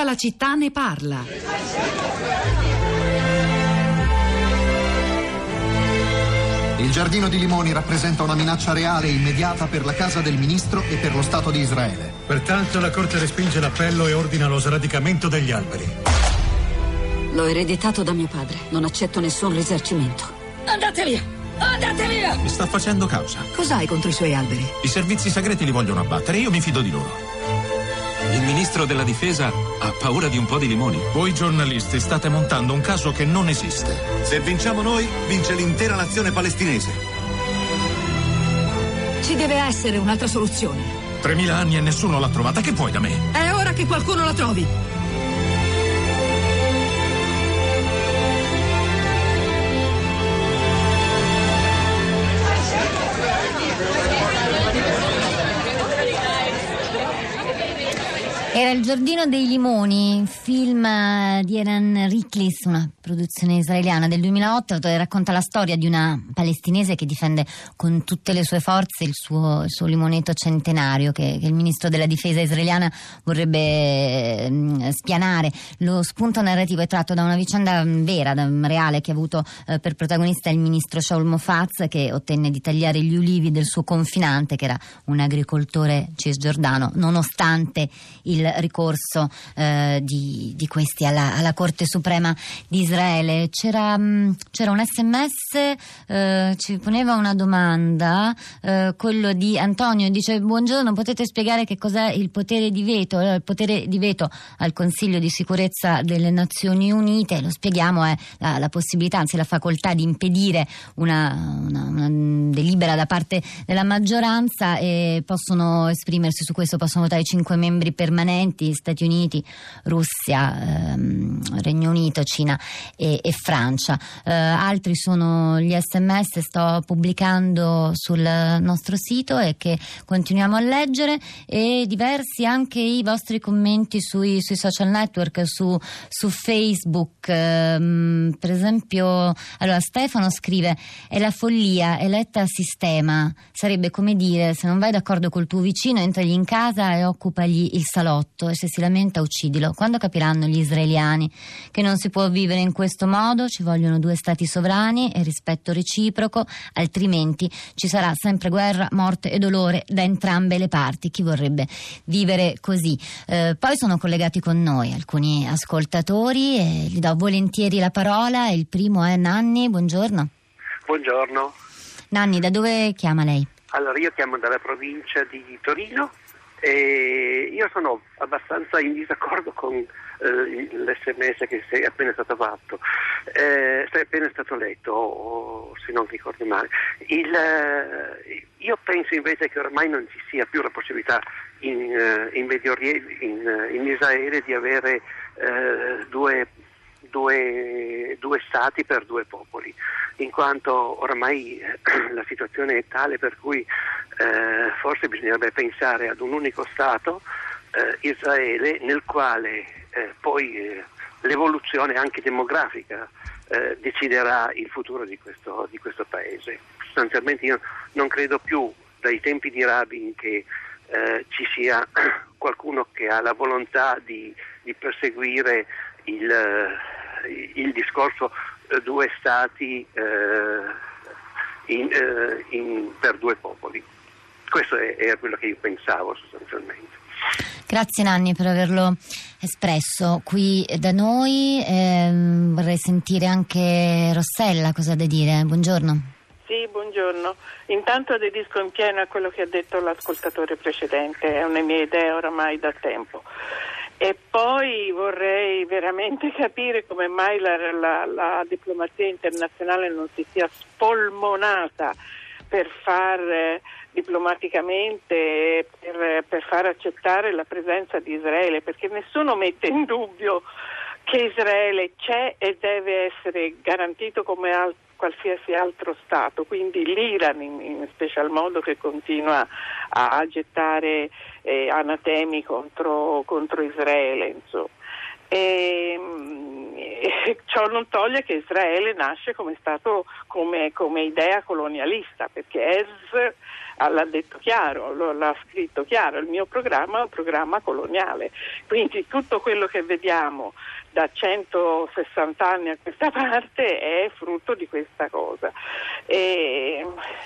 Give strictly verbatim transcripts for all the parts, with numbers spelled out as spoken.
tutta la città ne parla. Il giardino di limoni rappresenta una minaccia reale e immediata per la casa del ministro e per lo Stato di Israele. Pertanto la Corte respinge l'appello e ordina lo sradicamento degli alberi. L'ho ereditato da mio padre. Non accetto nessun risarcimento. Andate via! Andate via! Mi sta facendo causa. Cos'hai contro i suoi alberi? I servizi segreti li vogliono abbattere, io mi fido di loro. Il ministro della difesa ha paura di un po' di limoni. Voi giornalisti state montando un caso che non esiste. Se vinciamo noi, vince l'intera nazione palestinese. Ci deve essere un'altra soluzione. Tremila anni e nessuno l'ha trovata, che vuoi da me? È ora che qualcuno la trovi. Era Il giardino dei limoni, film di Eran Riklis, una produzione israeliana del duemilaotto, che racconta la storia di una palestinese che difende con tutte le sue forze il suo, il suo limoneto centenario che, che il ministro della difesa israeliana vorrebbe mh, spianare. Lo spunto narrativo è tratto da una vicenda vera, da, reale, che ha avuto eh, per protagonista il ministro Shaul Mofaz, che ottenne di tagliare gli ulivi del suo confinante, che era un agricoltore cisgiordano, nonostante il ricorso eh, di, di questi alla, alla Corte Suprema di Israele. C'era, mh, c'era un sms, eh, ci poneva una domanda, eh, quello di Antonio, dice: buongiorno, potete spiegare che cos'è il potere di veto? Allora, il potere di veto al Consiglio di Sicurezza delle Nazioni Unite, lo spieghiamo, è la, la possibilità, anzi la facoltà di impedire una, una, una delibera da parte della maggioranza, e possono esprimersi su questo, possono votare cinque membri permanenti: Stati Uniti, Russia, ehm, Regno Unito, Cina e, e Francia. Eh, altri sono gli sms, sto pubblicando sul nostro sito e che continuiamo a leggere, e diversi anche i vostri commenti sui, sui social network, su, su Facebook. Ehm, per esempio, allora Stefano scrive: è la follia, è letta a sistema, sarebbe come dire: se non vai d'accordo col tuo vicino, entragli in casa e occupagli il salotto, e se si lamenta uccidilo. Quando capiranno gli israeliani che non si può vivere in questo modo? Ci vogliono due stati sovrani e rispetto reciproco, altrimenti ci sarà sempre guerra, morte e dolore da entrambe le parti. Chi vorrebbe vivere così? Eh, poi sono collegati con noi alcuni ascoltatori e gli do volentieri la parola. Il primo è Nanni, buongiorno. Buongiorno. Nanni, da dove chiama lei? Allora, io chiamo dalla provincia di Torino. E io sono abbastanza in disaccordo con eh, l'esse emme esse che è appena stato fatto, eh, è appena stato letto, o, se non ricordo male. Il, eh, io penso invece che ormai non ci sia più la possibilità in, eh, in Medio Oriente, in, in Israele, di avere eh, due, due, due stati per due popoli, in quanto ormai eh, la situazione è tale per cui Eh, forse bisognerebbe pensare ad un unico Stato, eh, Israele, nel quale eh, poi eh, l'evoluzione anche demografica eh, deciderà il futuro di questo, di questo Paese. Sostanzialmente io non credo più, dai tempi di Rabin, che eh, ci sia qualcuno che ha la volontà di, di perseguire il, il discorso eh, due Stati eh, in, eh, in, per due popoli. Questo era quello che io pensavo sostanzialmente. Grazie Nanni per averlo espresso qui da noi. Eh, vorrei sentire anche Rossella cosa ha da dire. Buongiorno. Sì, buongiorno. Intanto aderisco in pieno a quello che ha detto l'ascoltatore precedente, è una mia idea oramai da tempo. E poi vorrei veramente capire come mai la, la, la diplomazia internazionale non si sia spolmonata per far eh, diplomaticamente, per, per far accettare la presenza di Israele, perché nessuno mette in dubbio che Israele c'è e deve essere garantito come al, qualsiasi altro Stato, quindi l'Iran in, in special modo, che continua a, a gettare eh, anatemi contro, contro Israele, insomma. E, E ciò non toglie che Israele nasce come stato, come, come idea colonialista, perché Ez l'ha detto chiaro, lo, l'ha scritto chiaro, il mio programma è un programma coloniale, quindi tutto quello che vediamo da centosessanta anni a questa parte è frutto di questa cosa e,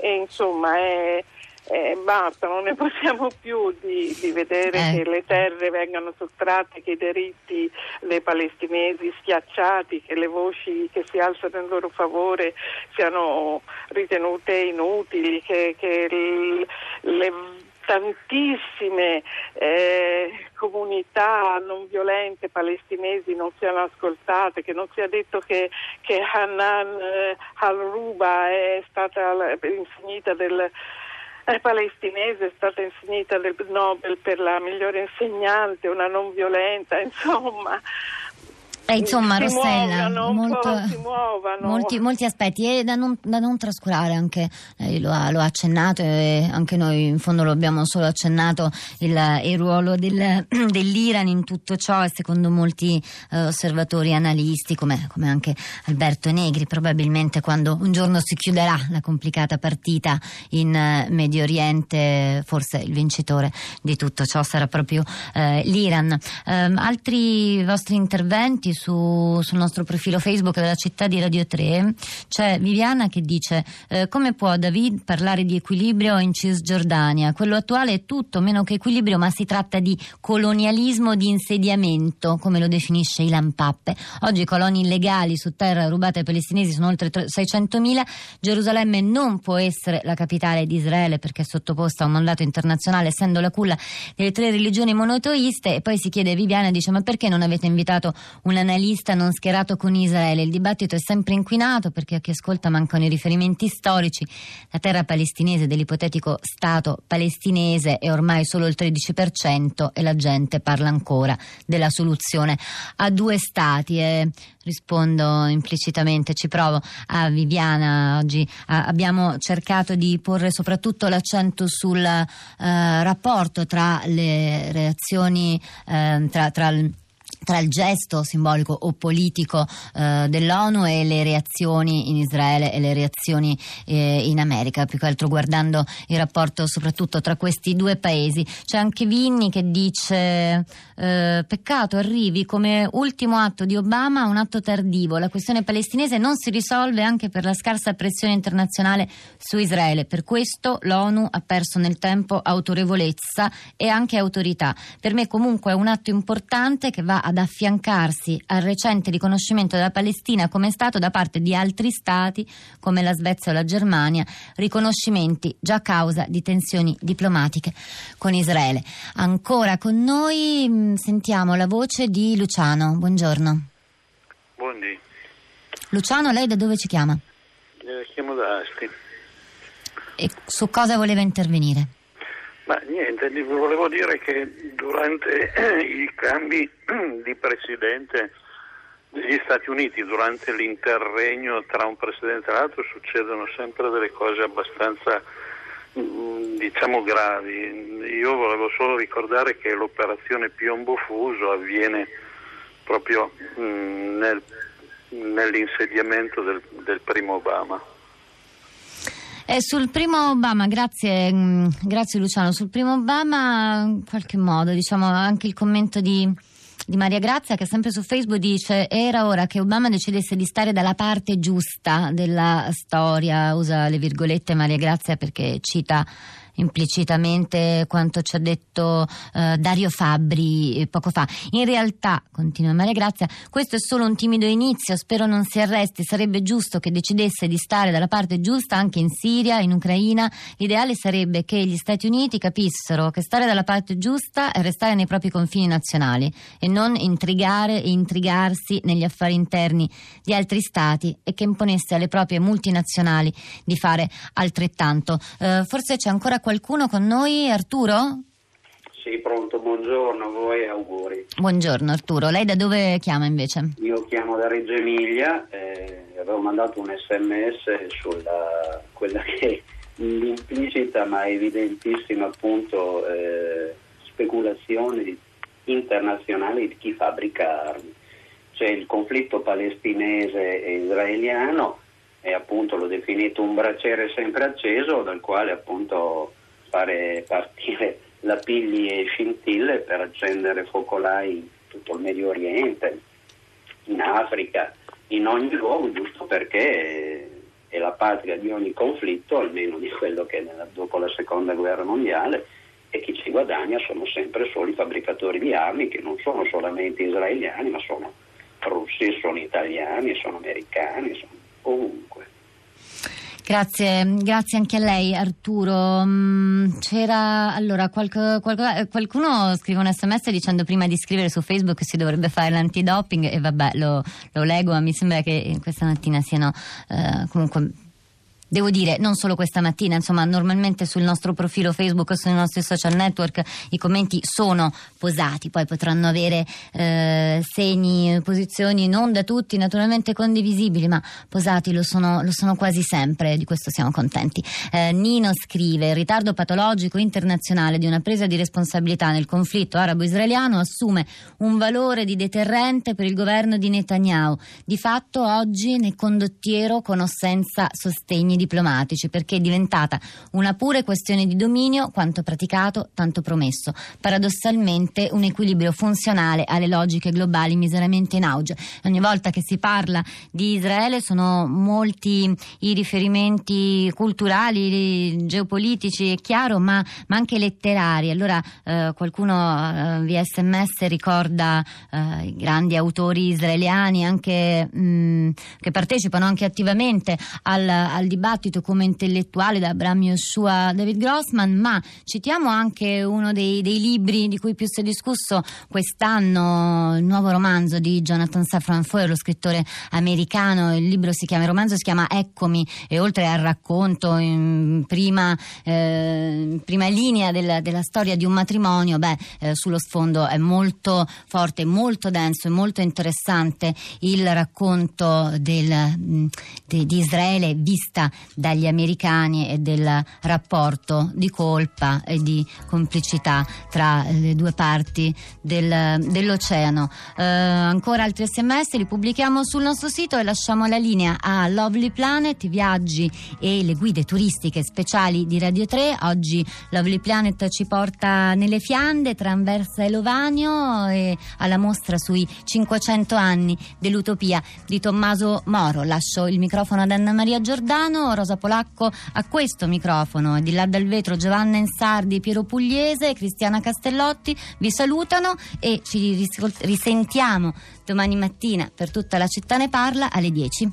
e insomma è Eh, basta, non ne possiamo più di, di vedere eh. che le terre vengano sottratte, che i diritti dei palestinesi schiacciati, che le voci che si alzano in loro favore siano ritenute inutili, che, che l, le tantissime eh, comunità non violente palestinesi non siano ascoltate, che non sia detto che, che Hanan eh, al-Ruba è stata insignita del è palestinese, è stata insignita del Nobel per la migliore insegnante, una non violenta, insomma. Eh, insomma, si Rossella, muovano, molto, si muovano. Molti, molti aspetti e da non, da non trascurare anche, eh, lo, ha, lo ha accennato e anche noi in fondo lo abbiamo solo accennato, il, il ruolo del, dell'Iran in tutto ciò e secondo molti eh, osservatori analisti come, come anche Alberto Negri probabilmente quando un giorno si chiuderà la complicata partita in eh, Medio Oriente forse il vincitore di tutto ciò sarà proprio eh, l'Iran. Eh, altri vostri interventi Su, sul nostro profilo Facebook della città di Radio tre c'è Viviana che dice eh, come può David parlare di equilibrio in Cisgiordania? Quello attuale è tutto meno che equilibrio, ma si tratta di colonialismo di insediamento come lo definisce Ilan Pappe. Oggi coloni illegali su terra rubate ai palestinesi sono oltre seicentomila. Gerusalemme non può essere la capitale di Israele perché è sottoposta a un mandato internazionale essendo la culla delle tre religioni monoteiste. E poi si chiede Viviana, dice ma perché non avete invitato un analista non schierato con Israele? Il dibattito è sempre inquinato perché a chi ascolta mancano i riferimenti storici. La terra palestinese dell'ipotetico Stato palestinese è ormai solo il tredici per cento e la gente parla ancora della soluzione a due stati. E rispondo implicitamente, ci provo, a Viviana. Oggi abbiamo cercato di porre soprattutto l'accento sul eh, rapporto tra le reazioni eh, tra, tra il tra il gesto simbolico o politico eh, dell'ONU e le reazioni in Israele e le reazioni eh, in America, più che altro guardando il rapporto soprattutto tra questi due paesi. C'è anche Vinni che dice eh, peccato arrivi come ultimo atto di Obama, un atto tardivo, la questione palestinese non si risolve anche per la scarsa pressione internazionale su Israele, per questo l'ONU ha perso nel tempo autorevolezza e anche autorità. Per me comunque è un atto importante che va a ad affiancarsi al recente riconoscimento della Palestina come Stato da parte di altri Stati come la Svezia o la Germania, riconoscimenti già causa di tensioni diplomatiche con Israele. Ancora con noi sentiamo la voce di Luciano, buongiorno. Buondì. Luciano, lei da dove ci chiama? Eh, chiamo da Asti. E su cosa voleva intervenire? Ma niente, volevo dire che durante i cambi di presidente degli Stati Uniti, durante l'interregno tra un presidente e l'altro, succedono sempre delle cose abbastanza, diciamo, gravi. Io volevo solo ricordare che l'operazione Piombo Fuso avviene proprio nel, nell'insediamento del, del primo Obama. E sul primo Obama, grazie, grazie Luciano, sul primo Obama in qualche modo diciamo anche il commento di, di Maria Grazia che sempre su Facebook dice era ora che Obama decidesse di stare dalla parte giusta della storia, usa le virgolette Maria Grazia perché cita implicitamente quanto ci ha detto eh, Dario Fabbri poco fa. In realtà, continua Maria Grazia, questo è solo un timido inizio, spero non si arresti, sarebbe giusto che decidesse di stare dalla parte giusta anche in Siria, in Ucraina. L'ideale sarebbe che gli Stati Uniti capissero che stare dalla parte giusta è restare nei propri confini nazionali e non intrigare e intrigarsi negli affari interni di altri stati e che imponesse alle proprie multinazionali di fare altrettanto. Eh, forse c'è ancora qualcuno con noi? Arturo? Sì, pronto, buongiorno a voi e auguri. Buongiorno Arturo, lei da dove chiama invece? Io chiamo da Reggio Emilia, eh, avevo mandato un sms sulla quella che è l'implicita ma evidentissima appunto eh, speculazione internazionale di chi fabbrica armi. c'è il conflitto palestinese e israeliano, e appunto l'ho definito un braciere sempre acceso dal quale appunto fare partire lapilli e scintille per accendere focolai in tutto il Medio Oriente, in Africa, in ogni luogo, giusto perché è la patria di ogni conflitto, almeno di quello che è nella, dopo la seconda guerra mondiale, e chi ci guadagna sono sempre solo i fabbricatori di armi, che non sono solamente israeliani ma sono russi, sono italiani, sono americani, sono ovunque. Grazie, grazie anche a lei Arturo. C'era allora qualco, qualco, qualcuno scrive un sms dicendo prima di scrivere su Facebook si dovrebbe fare l'antidoping, e vabbè lo, lo leggo, ma mi sembra che questa mattina siano eh, comunque, devo dire, non solo questa mattina, insomma normalmente sul nostro profilo Facebook o sui nostri social network i commenti sono posati, poi potranno avere eh, segni, posizioni non da tutti naturalmente condivisibili, ma posati lo sono, lo sono quasi sempre, di questo siamo contenti. eh, Nino scrive: il ritardo patologico internazionale di una presa di responsabilità nel conflitto arabo-israeliano assume un valore di deterrente per il governo di Netanyahu, di fatto oggi ne condottiero con o senza sostegni diplomatici, perché è diventata una pura questione di dominio, quanto praticato tanto promesso, paradossalmente un equilibrio funzionale alle logiche globali miseramente in auge. Ogni volta che si parla di Israele sono molti i riferimenti culturali, geopolitici, è chiaro, ma, ma anche letterari. Allora eh, qualcuno eh, via sms ricorda eh, i grandi autori israeliani anche mh, che partecipano anche attivamente al, al dibattito come intellettuale, da Abraham Joshua David Grossman, ma citiamo anche uno dei, dei libri di cui più si è discusso quest'anno, il nuovo romanzo di Jonathan Safran Foer, lo scrittore americano. Il libro si chiama, il romanzo si chiama Eccomi, e oltre al racconto in prima, eh, in prima linea della, della storia di un matrimonio, beh, eh, sullo sfondo è molto forte, molto denso e molto interessante il racconto del, de, di Israele vista dagli americani e del rapporto di colpa e di complicità tra le due parti del, dell'oceano. Eh, ancora altri sms li pubblichiamo sul nostro sito e lasciamo la linea a Lovely Planet, i viaggi e le guide turistiche speciali di Radio tre. Oggi Lovely Planet ci porta nelle Fiande, tra Anversa e Lovanio, e alla mostra sui cinquecento anni dell'utopia di Tommaso Moro. Lascio il microfono ad Anna Maria Giordano, Rosa Polacco a questo microfono, di là dal vetro Giovanna Insardi, Piero Pugliese, Cristiana Castellotti vi salutano, e ci ris- risentiamo domani mattina per Tutta la città ne parla alle dieci.